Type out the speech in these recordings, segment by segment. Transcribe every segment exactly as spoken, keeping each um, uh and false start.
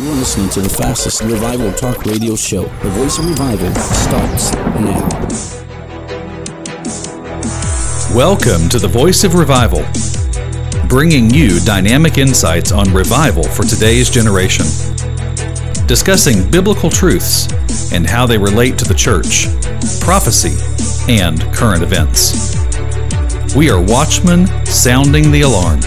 You're listening to the fastest revival talk radio show. The Voice of Revival starts now. Welcome to the Voice of Revival, bringing you dynamic insights on revival for today's generation, discussing biblical truths and how they relate to the church, prophecy, and current events. We are watchmen sounding the alarm.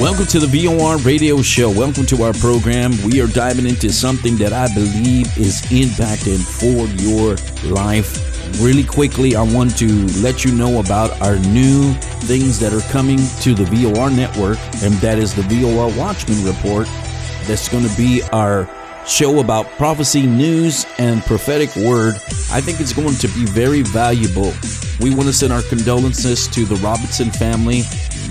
Welcome to the V O R Radio Show. Welcome to our program. We are diving into something that I believe is impacting for your life. Really quickly, I want to let you know about our new things that are coming to the V O R network, and that is the V O R Watchman Report. That's going to be our show about prophecy, news, and prophetic word. I think it's going to be very valuable. We want to send our condolences to the Robinson family,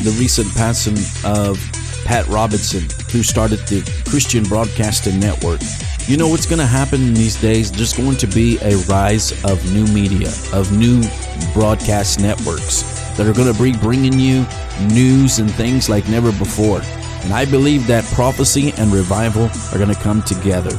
the recent passing of Pat Robinson, who started the Christian Broadcasting Network. You know what's going to happen these days? There's going to be a rise of new media, of new broadcast networks that are going to be bringing you news and things like never before. And I believe that prophecy and revival are going to come together.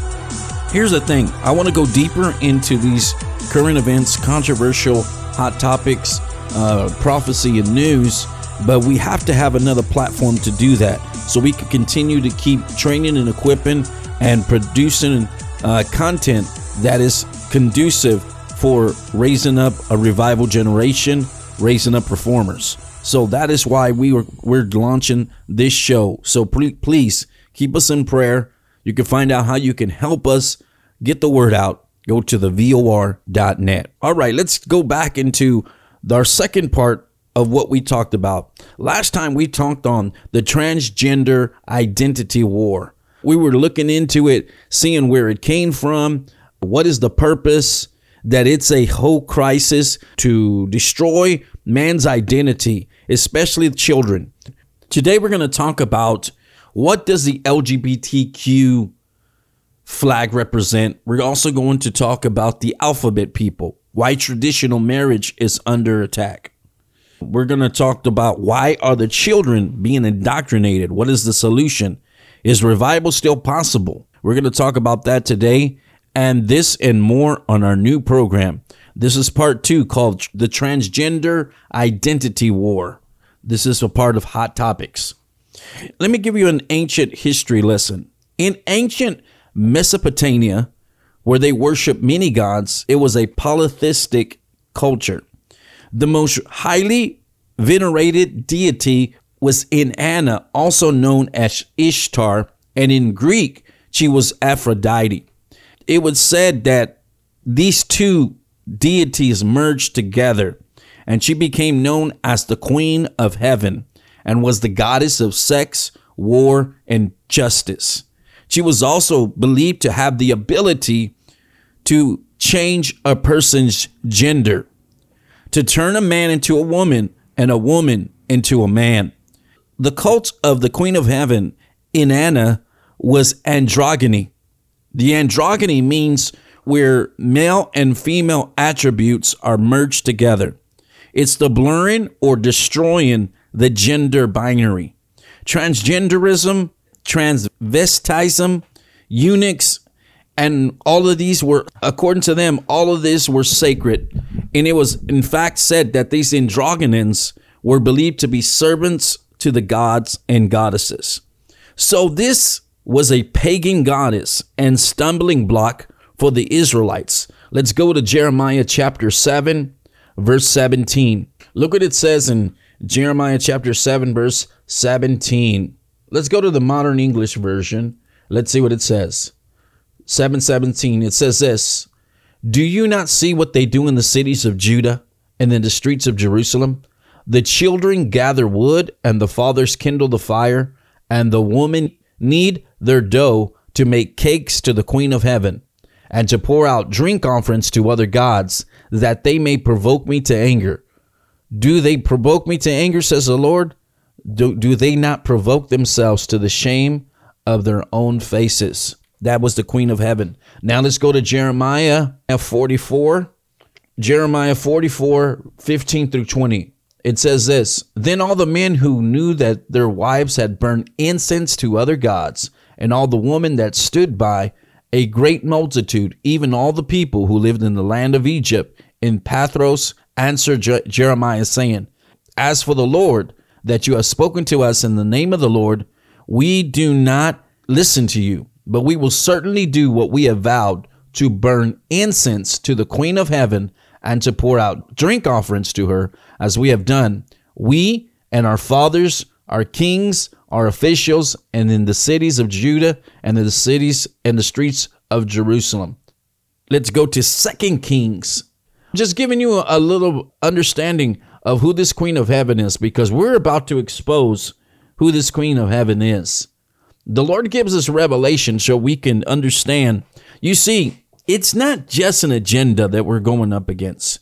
Here's the thing. I want to go deeper into these current events, controversial, hot topics, uh, prophecy and news. But we have to have another platform to do that so we can continue to keep training and equipping and producing uh, content that is conducive for raising up a revival generation, raising up performers. So that is why we were, we're launching this show. So pre- please keep us in prayer. You can find out how you can help us get the word out. Go to the V O R dot net. All right, let's go back into our second part of what we talked about. Last time we talked on the transgender identity war. We were looking into it, seeing where it came from, what is the purpose, that it's a whole crisis to destroy man's identity, especially children. Today we're going to talk about what does the L G B T Q flag represent. We're also going to talk about the alphabet people, why traditional marriage is under attack. We're going to talk about why are the children being indoctrinated? What is the solution? Is revival still possible? We're going to talk about that today, and this and more on our new program. This is part two, called the Transgender Identity War. This is a part of Hot Topics. Let me give you an ancient history lesson. In ancient Mesopotamia, where they worship many gods, it was a polytheistic culture. The most highly venerated deity was Inanna, also known as Ishtar, and in Greek, she was Aphrodite. It was said that these two deities merged together, and she became known as the Queen of Heaven and was the goddess of sex, war, and justice. She was also believed to have the ability to change a person's gender, to turn a man into a woman and a woman into a man. The cult of the Queen of Heaven, Inanna, was androgyny. The androgyny means where male and female attributes are merged together. It's the blurring or destroying the gender binary. Transgenderism, transvestism, eunuchs, and all of these were, according to them, all of these were sacred. And it was, in fact, said that these androgynous were believed to be servants to the gods and goddesses. So this was a pagan goddess and stumbling block for the Israelites. Let's go to Jeremiah chapter seven, verse seventeen. Look what it says in Jeremiah chapter seven, verse seventeen. Let's go to the modern English version. Let's see what it says. seven seventeen, it says this: do you not see what they do in the cities of Judah and in the streets of Jerusalem? The children gather wood, and the fathers kindle the fire, and the women knead their dough to make cakes to the Queen of Heaven, and to pour out drink offerings to other gods, that they may provoke me to anger. Do they provoke me to anger, says the Lord? Do, do they not provoke themselves to the shame of their own faces? That was the Queen of Heaven. Now let's go to Jeremiah forty-four, Jeremiah forty-four, fifteen through twenty. It says this: Then all the men who knew that their wives had burned incense to other gods, and all the women that stood by, a great multitude, even all the people who lived in the land of Egypt, in Pathros, answered Je- Jeremiah, saying, As for the Lord, that you have spoken to us in the name of the Lord, we do not listen to you, but we will certainly do what we have vowed, to burn incense to the Queen of Heaven and to pour out drink offerings to her, as we have done, we and our fathers, our kings, our officials, and in the cities of Judah and in the cities and the streets of Jerusalem. Let's go to Second Kings. Just giving you a little understanding of who this Queen of Heaven is, because we're about to expose who this Queen of Heaven is. The Lord gives us revelation so we can understand. You see, it's not just an agenda that we're going up against.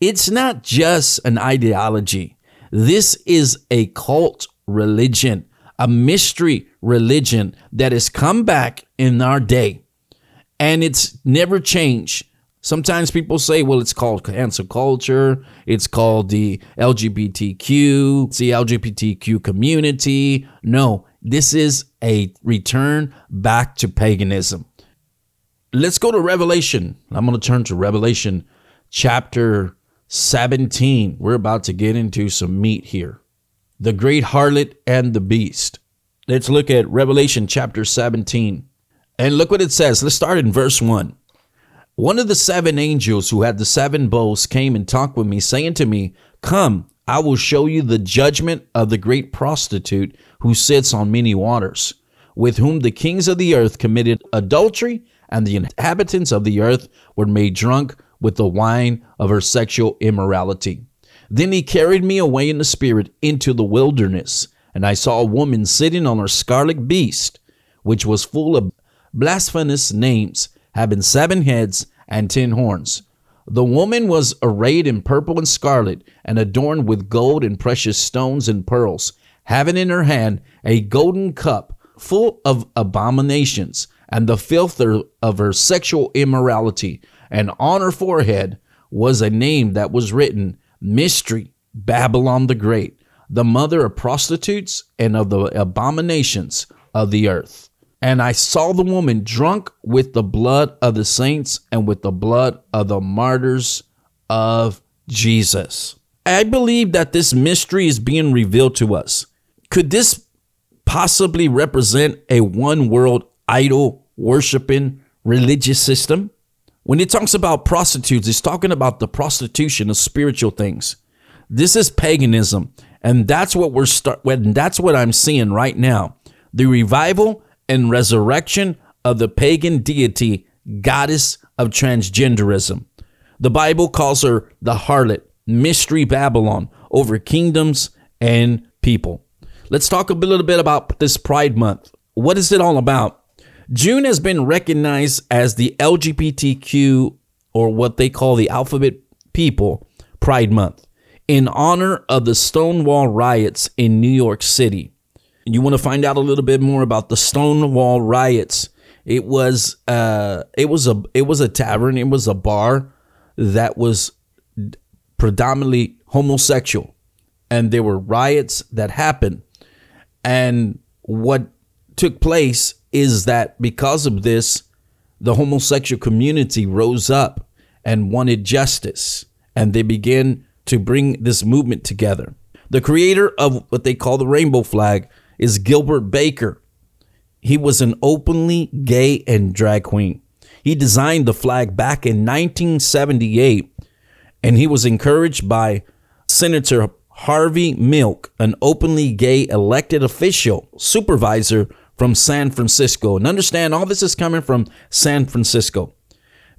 It's not just an ideology. This is a cult religion, a mystery religion that has come back in our day, and it's never changed. Sometimes people say, well, it's called cancel culture. It's called the L G B T Q, it's the L G B T Q community. No, this is a return back to paganism. Let's go to Revelation. I'm going to turn to Revelation chapter seventeen. We're about to get into some meat here. The great harlot and the beast. Let's look at Revelation chapter seventeen. And look what it says. Let's start in verse one. One of the seven angels who had the seven bowls came and talked with me, saying to me, Come, I will show you the judgment of the great prostitute who sits on many waters, with whom the kings of the earth committed adultery, and the inhabitants of the earth were made drunk with the wine of her sexual immorality. Then he carried me away in the spirit into the wilderness, and I saw a woman sitting on her scarlet beast, which was full of blasphemous names, having seven heads and ten horns. The woman was arrayed in purple and scarlet, and adorned with gold and precious stones and pearls, having in her hand a golden cup full of abominations, and the filth of her sexual immorality. And on her forehead was a name that was written, Mystery Babylon the Great, the mother of prostitutes and of the abominations of the earth. And I saw the woman drunk with the blood of the saints and with the blood of the martyrs of Jesus. I believe that this mystery is being revealed to us. Could this possibly represent a one world idol worshiping religious system? When it talks about prostitutes, it's talking about the prostitution of spiritual things. This is paganism. And that's what we're start when that's what I'm seeing right now. The revival and resurrection of the pagan deity, goddess of transgenderism. The Bible calls her the harlot, Mystery Babylon, over kingdoms and people. Let's talk a little bit about this Pride Month. What is it all about? June has been recognized as the L G B T Q, or what they call the alphabet people, Pride Month, in honor of the Stonewall Riots in New York City. You want to find out a little bit more about the Stonewall Riots. It was uh, it was a it was a tavern. It was a bar that was predominantly homosexual, and there were riots that happened. And what took place is that because of this, the homosexual community rose up and wanted justice, and they began to bring this movement together. The creator of what they call the rainbow flag is Gilbert Baker. He was an openly gay and drag queen. He designed the flag back in nineteen seventy-eight, and he was encouraged by Senator Harvey Milk, an openly gay elected official supervisor from San Francisco. And understand, all this is coming from San Francisco.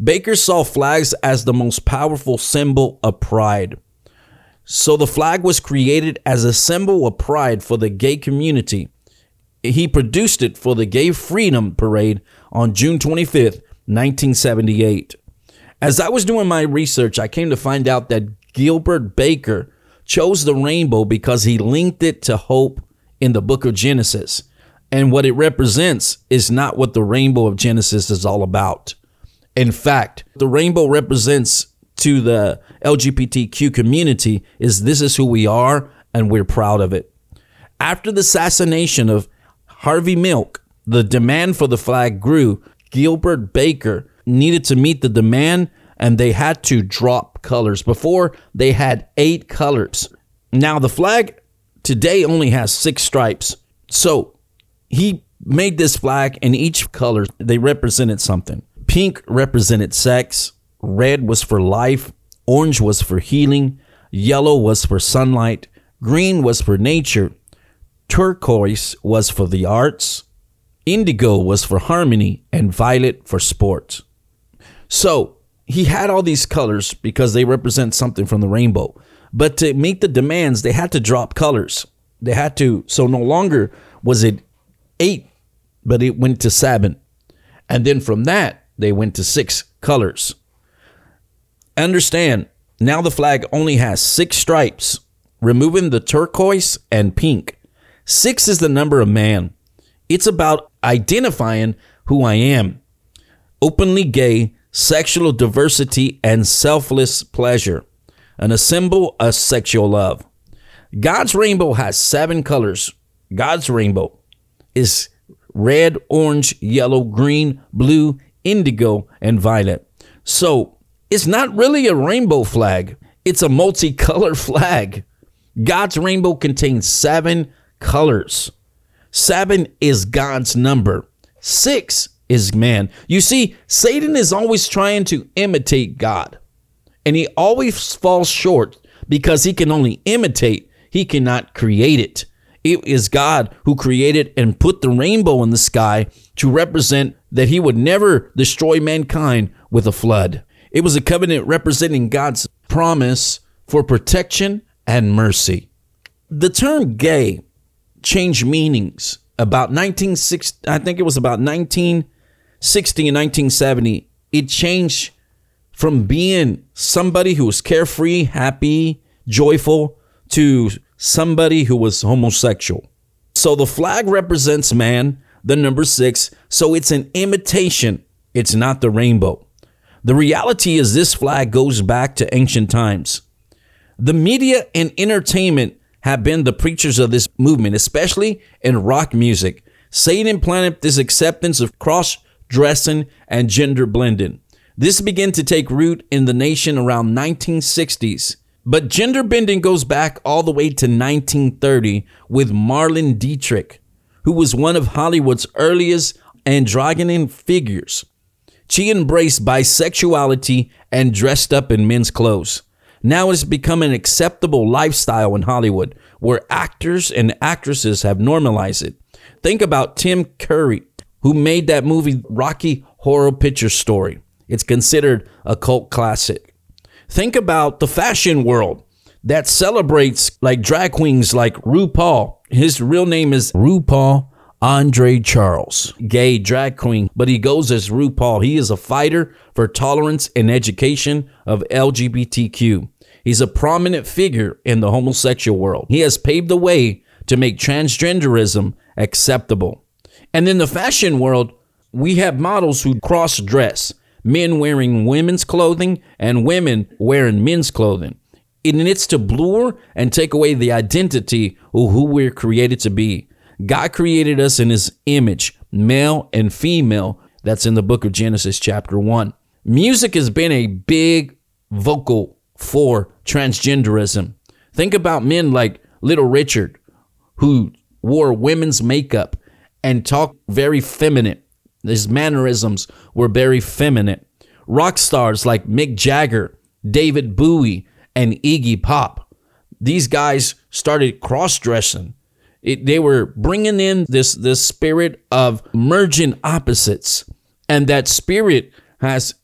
Baker saw flags as the most powerful symbol of pride. So the flag was created as a symbol of pride for the gay community. He produced it for the Gay Freedom Parade on June twenty-fifth, nineteen seventy-eight. As I was doing my research, I came to find out that Gilbert Baker chose the rainbow because he linked it to hope in the book of Genesis. And what it represents is not what the rainbow of Genesis is all about. In fact, the rainbow represents to the L G B T Q community is this is who we are, and we're proud of it. After the assassination of Harvey Milk, the demand for the flag grew. Gilbert Baker needed to meet the demand, and they had to drop colors. Before, they had eight colors. Now, the flag today only has six stripes. So he made this flag, and each color, they represented something. Pink represented sex. Red was for life. Orange was for healing. Yellow was for sunlight. Green was for nature. Turquoise was for the arts. Indigo was for harmony, and violet for sport. So he had all these colors because they represent something from the rainbow. But to meet the demands, they had to drop colors. They had to. So no longer was it eight, but it went to seven. And then from that, they went to six colors. Understand, now the flag only has six stripes, removing the turquoise and pink. Six is the number of man. It's about identifying who I am. Openly gay, sexual diversity, and selfless pleasure. And a symbol of sexual love. God's rainbow has seven colors. God's rainbow is red, orange, yellow, green, blue, indigo, and violet. So it's not really a rainbow flag. It's a multicolored flag. God's rainbow contains seven colors. Seven is God's number. Six is man. You see, Satan is always trying to imitate God, and he always falls short because he can only imitate. He cannot create it. It is God who created and put the rainbow in the sky to represent that he would never destroy mankind with a flood. It was a covenant representing God's promise for protection and mercy. The term gay changed meanings about nineteen sixty. I think it was about nineteen sixty and nineteen seventy. It changed from being somebody who was carefree, happy, joyful, to somebody who was homosexual. So the flag represents man, the number six. So it's an imitation. It's not the rainbow. The reality is this flag goes back to ancient times. The media and entertainment have been the preachers of this movement, especially in rock music. Satan implanted this acceptance of cross-dressing and gender blending. This began to take root in the nation around nineteen sixties. But gender bending goes back all the way to nineteen thirty with Marlene Dietrich, who was one of Hollywood's earliest androgynous figures. She embraced bisexuality and dressed up in men's clothes. Now it's become an acceptable lifestyle in Hollywood, where actors and actresses have normalized it. Think about Tim Curry, who made that movie Rocky Horror Picture Story. It's considered a cult classic. Think about the fashion world that celebrates like drag queens like RuPaul. His real name is RuPaul Andre Charles, gay drag queen, but he goes as RuPaul. He is a fighter for tolerance and education of L G B T Q. He's a prominent figure in the homosexual world. He has paved the way to make transgenderism acceptable. And in the fashion world, we have models who cross-dress, men wearing women's clothing and women wearing men's clothing. And it's to blur and take away the identity of who we're created to be. God created us in his image, male and female. That's in the book of Genesis chapter one. Music has been a big vocal for transgenderism. Think about men like Little Richard, who wore women's makeup and talked very feminine. His mannerisms were very feminine. Rock stars like Mick Jagger, David Bowie, and Iggy Pop. These guys started cross-dressing. It, they were bringing in this, this spirit of merging opposites. And that spirit has,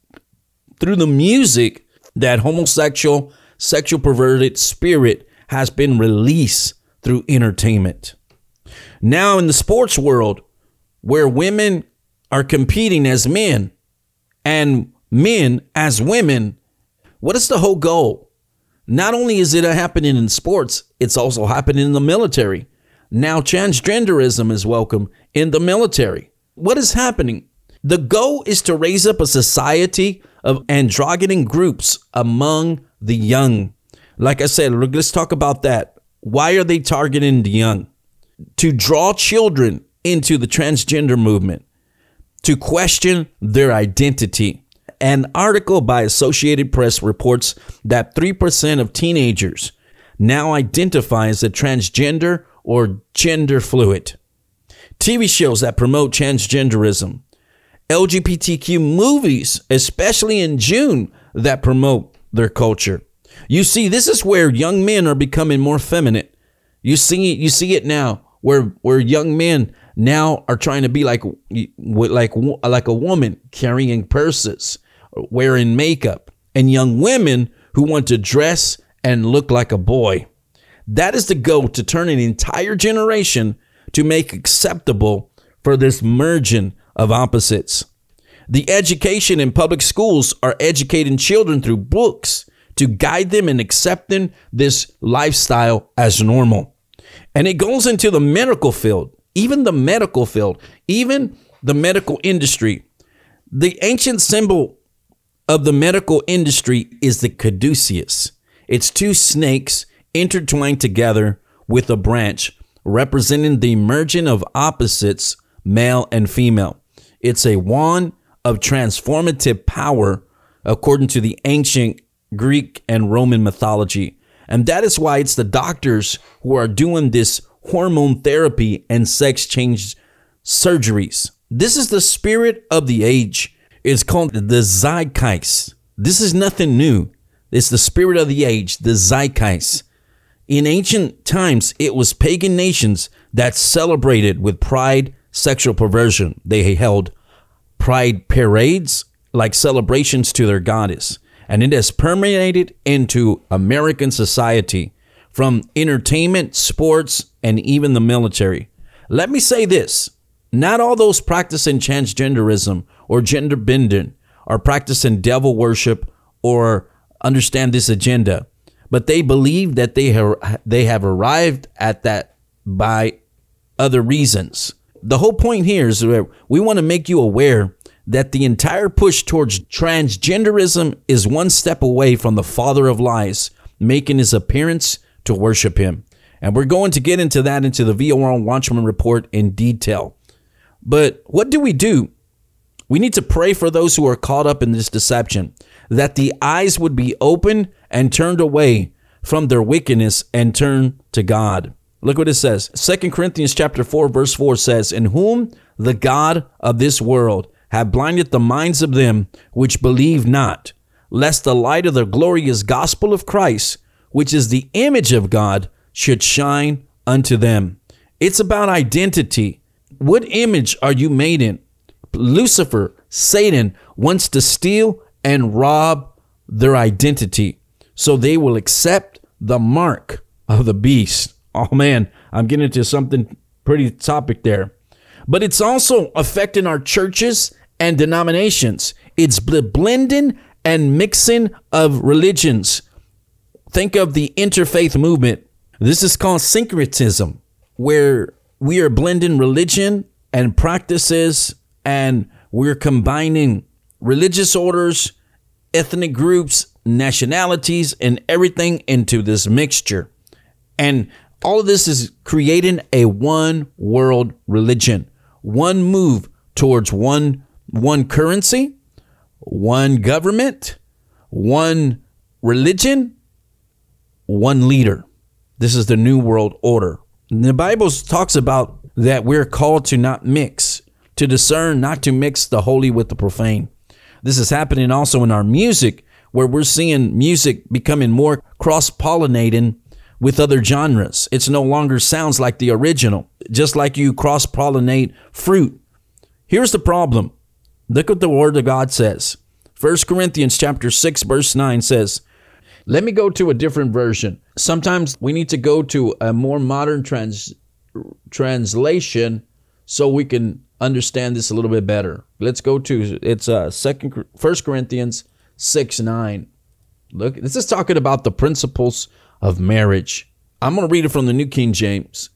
through the music, that homosexual, sexual perverted spirit has been released through entertainment. Now in the sports world, where women are competing as men and men as women, what is the whole goal? Not only is it happening in sports, it's also happening in the military. Now transgenderism is welcome in the military. What is happening? The goal is to raise up a society of androgynous groups among the young. Like I said, let's talk about that. Why are they targeting the young? To draw children into the transgender movement, to question their identity. An article by Associated Press reports that three percent of teenagers now identify as a transgender or gender fluid. T V shows that promote transgenderism, L G B T Q movies, especially in June, that promote their culture. You see, this is where young men are becoming more feminine. You see, you see it now where where young men now are trying to be like like like a woman, carrying purses, wearing makeup, and young women who want to dress and look like a boy. That is the goal, to turn an entire generation to make acceptable for this merging of opposites. The education in public schools are educating children through books to guide them in accepting this lifestyle as normal. And it goes into the medical field, even the medical field, even the medical industry. The ancient symbol of the medical industry is the caduceus. It's two snakes intertwined together with a branch, representing the merging of opposites, male and female. It's a wand of transformative power, according to the ancient Greek and Roman mythology. And that is why it's the doctors who are doing this hormone therapy and sex change surgeries. This is the spirit of the age. It's called the zeitgeist. This is nothing new. It's the spirit of the age, the zeitgeist. In ancient times, it was pagan nations that celebrated with pride sexual perversion. They held pride parades, like celebrations to their goddess. And it has permeated into American society, from entertainment, sports, and even the military. Let me say this. Not all those practicing transgenderism or gender bending are practicing devil worship or understand this agenda, but they believe that they have, they have arrived at that by other reasons. The whole point here is that we want to make you aware that the entire push towards transgenderism is one step away from the father of lies making his appearance to worship him. And we're going to get into that into the V O R Watchman Report in detail. But what do we do? We need to pray for those who are caught up in this deception, that the eyes would be open and turned away from their wickedness and turn to God. Look what it says. Second Corinthians chapter four, verse four says, "In whom the God of this world have blinded the minds of them which believe not, lest the light of the glorious gospel of Christ, which is the image of God, should shine unto them." It's about identity. What image are you made in? Lucifer, Satan, wants to steal and rob their identity, so they will accept the mark of the beast. Oh man, I'm getting into something pretty topic there. But it's also affecting our churches and denominations. It's the blending and mixing of religions. Think of the interfaith movement. This is called syncretism, where we are blending religion and practices, and we're combining religious orders, ethnic groups, nationalities, and everything into this mixture. And all of this is creating a one world religion, one move towards one one currency, one government, one religion, one leader. This is the new world order. And the Bible talks about that we're called to not mix, to discern, not to mix the holy with the profane. This is happening also in our music, where we're seeing music becoming more cross-pollinating with other genres. It's no longer sounds like the original, just like you cross-pollinate fruit. Here's the problem. Look what the word of God says. First Corinthians chapter six, verse nine says, let me go to a different version. Sometimes we need to go to a more modern trans- translation so we can understand this a little bit better. Let's go to it's uh, second, First Corinthians six, nine. Look, this is talking about the principles of marriage. I'm going to read it from the New King James.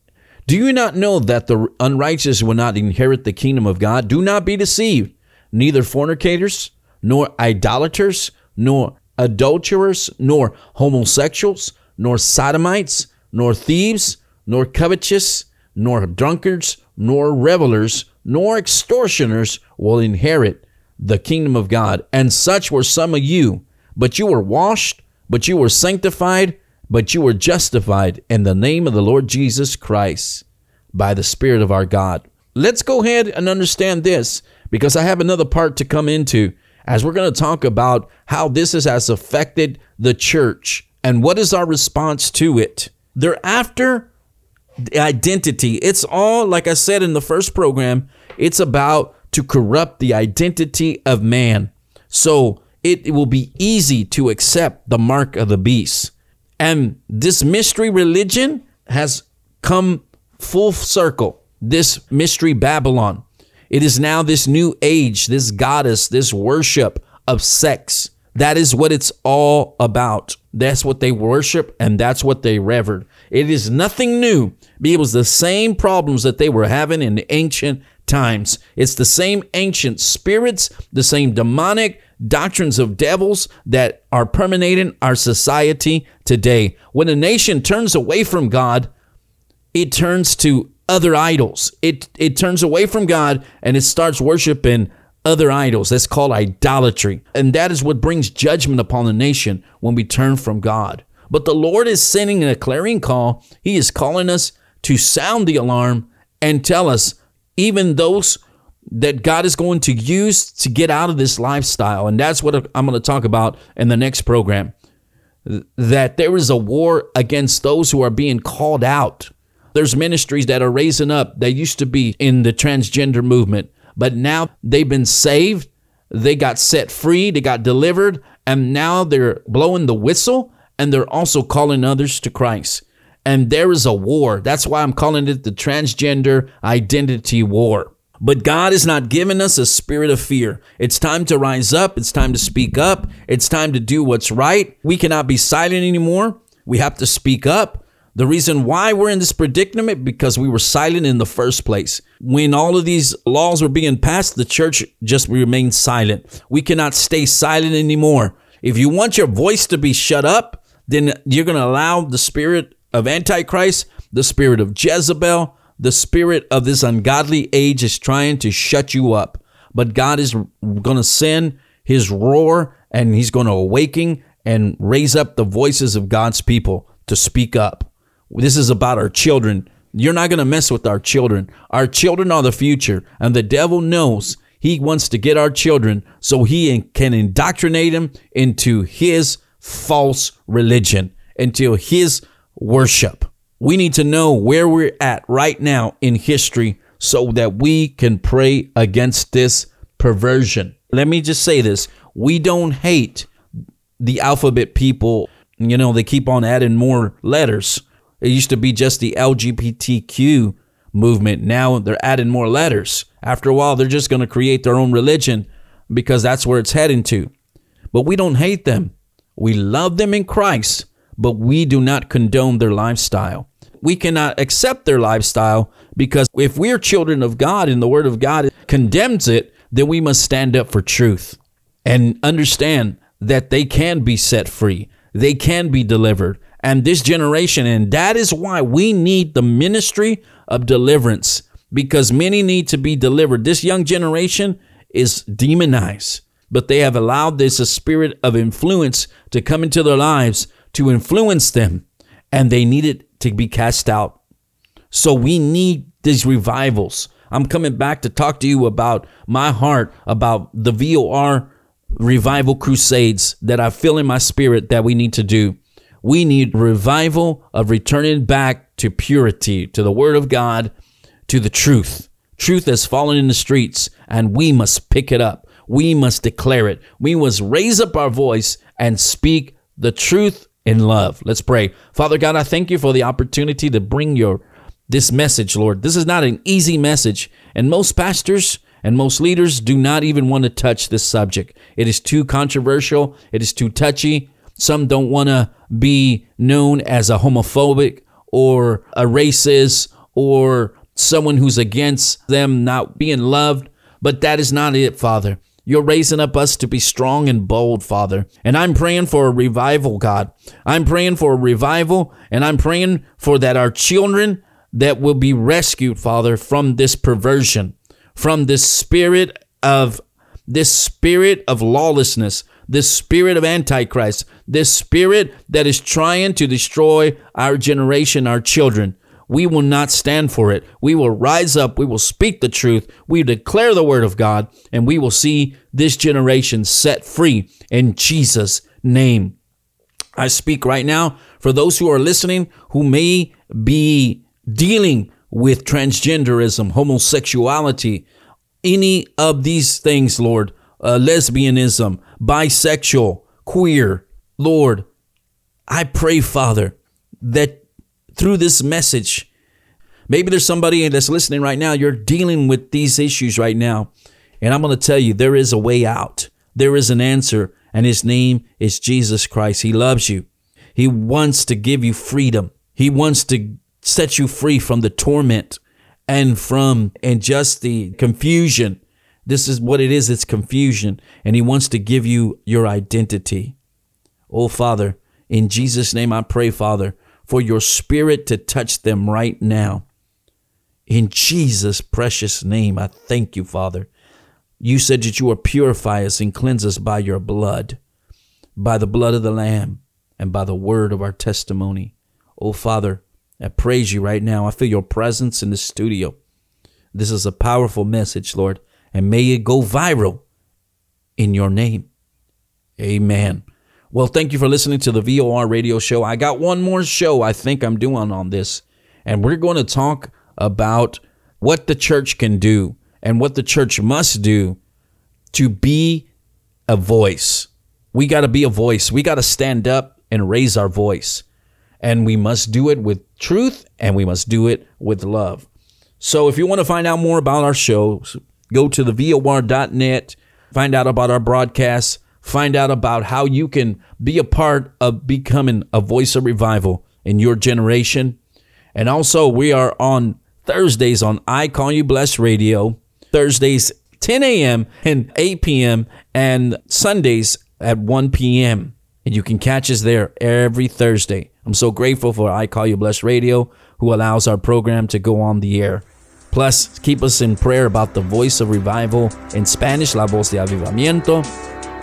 "Do you not know that the unrighteous will not inherit the kingdom of God? Do not be deceived. neither fornicators, nor idolaters, nor adulterers, nor homosexuals, nor sodomites, nor thieves, nor covetous, nor drunkards, nor revelers, nor extortioners will inherit the kingdom of God. And such were some of you, but you were washed, but you were sanctified, but you were justified in the name of the Lord Jesus Christ by the Spirit of our God. Let's go ahead and understand this, because I have another part to come into as we're going to talk about how this has affected the church and what is our response to it. They're after the identity. It's all, like I said in the first program, it's about to corrupt the identity of man. So it will be easy to accept the mark of the beast. And this mystery religion has come full circle, this mystery Babylon. It is now this new age, this goddess, this worship of sex. That is what it's all about. That's what they worship, and that's what they revered. It is nothing new. It was the same problems that they were having in the ancient times. It's the same ancient spirits, the same demonic doctrines of devils that are permeating our society today. When a nation turns away from God, it turns to other idols. It it turns away from God and it starts worshiping other idols. That's called idolatry. And that is what brings judgment upon the nation when we turn from God. But the Lord is sending a clarion call. He is calling us to sound the alarm and tell us, even those that God is going to use to get out of this lifestyle. And that's what I'm going to talk about in the next program, that there is a war against those who are being called out. There's ministries that are raising up that used to be in the transgender movement, but now they've been saved. They got set free. They got delivered. And now they're blowing the whistle, and they're also calling others to Christ. And there is a war. That's why I'm calling it the transgender identity war. But God is not giving us a spirit of fear. It's time to rise up. It's time to speak up. It's time to do what's right. We cannot be silent anymore. We have to speak up. The reason why we're in this predicament, because we were silent in the first place. When all of these laws were being passed, the church just remained silent. We cannot stay silent anymore. If you want your voice to be shut up, then you're going to allow the spirit of Antichrist, the spirit of Jezebel, the spirit of this ungodly age is trying to shut you up. But God is going to send his roar, and he's going to awaken and raise up the voices of God's people to speak up. This is about our children. You're not going to mess with our children. Our children are the future, and the devil knows he wants to get our children so he can indoctrinate them into his false religion, into his worship. We need to know where we're at right now in history so that we can pray against this perversion. Let me just say this. We don't hate the alphabet people. You know, they keep on adding more letters. It used to be just the L G B T Q movement. Now they're adding more letters. After a while, they're just going to create their own religion, because that's where it's heading to. But we don't hate them. We love them in Christ, but we do not condone their lifestyle. We cannot accept their lifestyle, because if we are children of God and the Word of God condemns it, then we must stand up for truth and understand that they can be set free. They can be delivered. And this generation, and that is why we need the ministry of deliverance, because many need to be delivered. This young generation is demonized, but they have allowed this a spirit of influence to come into their lives to influence them, and they need it to be cast out. So we need these revivals. I'm coming back to talk to you about my heart, about the V O R revival crusades that I feel in my spirit that we need to do. We need revival of returning back to purity, to the Word of God, to the truth. Truth has fallen in the streets, and we must pick it up. We must declare it. We must raise up our voice and speak the truth in love. Let's pray. Father God, I thank you for the opportunity to bring your this message, Lord. This is not an easy message, and most pastors and most leaders do not even want to touch this subject. It is too controversial. It is too touchy. Some don't want to be known as a homophobic or a racist or someone who's against them not being loved. But that is not it, Father. You're raising up us to be strong and bold, Father. And I'm praying for a revival, God. I'm praying for a revival, and I'm praying for that our children that will be rescued, Father, from this perversion, from this spirit of this spirit of lawlessness, this spirit of Antichrist, this spirit that is trying to destroy our generation, our children. We will not stand for it. We will rise up. We will speak the truth. We declare the word of God, and we will see this generation set free in Jesus' name. I speak right now for those who are listening who may be dealing with transgenderism, homosexuality, any of these things, Lord, uh, lesbianism, bisexual, queer. Lord, I pray, Father, that through this message, maybe there's somebody that's listening right now. You're dealing with these issues right now. And I'm going to tell you, there is a way out. There is an answer. And his name is Jesus Christ. He loves you. He wants to give you freedom. He wants to set you free from the torment and from and just the confusion. This is what it is. It's confusion. And he wants to give you your identity. Oh, Father, in Jesus' name, I pray, Father, for your spirit to touch them right now. In Jesus' precious name, I thank you, Father. You said that you will purify us and cleanse us by your blood, by the blood of the Lamb, and by the word of our testimony. Oh, Father, I praise you right now. I feel your presence in the studio. This is a powerful message, Lord, and may it go viral in your name. Amen. Well, thank you for listening to the V O R radio show. I got one more show I think I'm doing on this, and we're going to talk about what the church can do and what the church must do to be a voice. We got to be a voice. We got to stand up and raise our voice, and we must do it with truth, and we must do it with love. So if you want to find out more about our show, go to the V O R dot net, find out about our broadcasts, find out about how you can be a part of becoming a voice of revival in your generation. And also, we are on Thursdays on I Call You Blessed Radio, Thursdays ten a.m. and eight p.m. and Sundays at one p.m. And you can catch us there every Thursday. I'm so grateful for I Call You Blessed Radio, who allows our program to go on the air. Plus, keep us in prayer about the voice of revival in Spanish, La Voz de Avivamiento,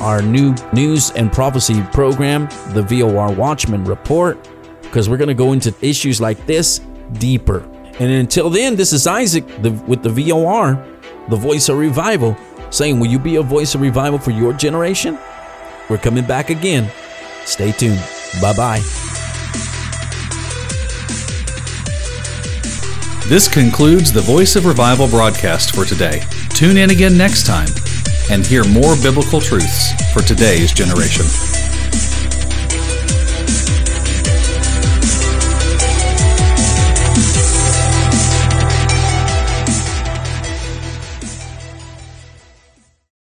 our new news and prophecy program, the V O R Watchman Report, because we're going to go into issues like this deeper. And until then, this is Isaac the, with the V O R, the voice of revival, saying, will you be a voice of revival for your generation? We're coming back again. Stay tuned. Bye-bye. This concludes the Voice of Revival broadcast for today. Tune in again next time and hear more biblical truths for today's generation.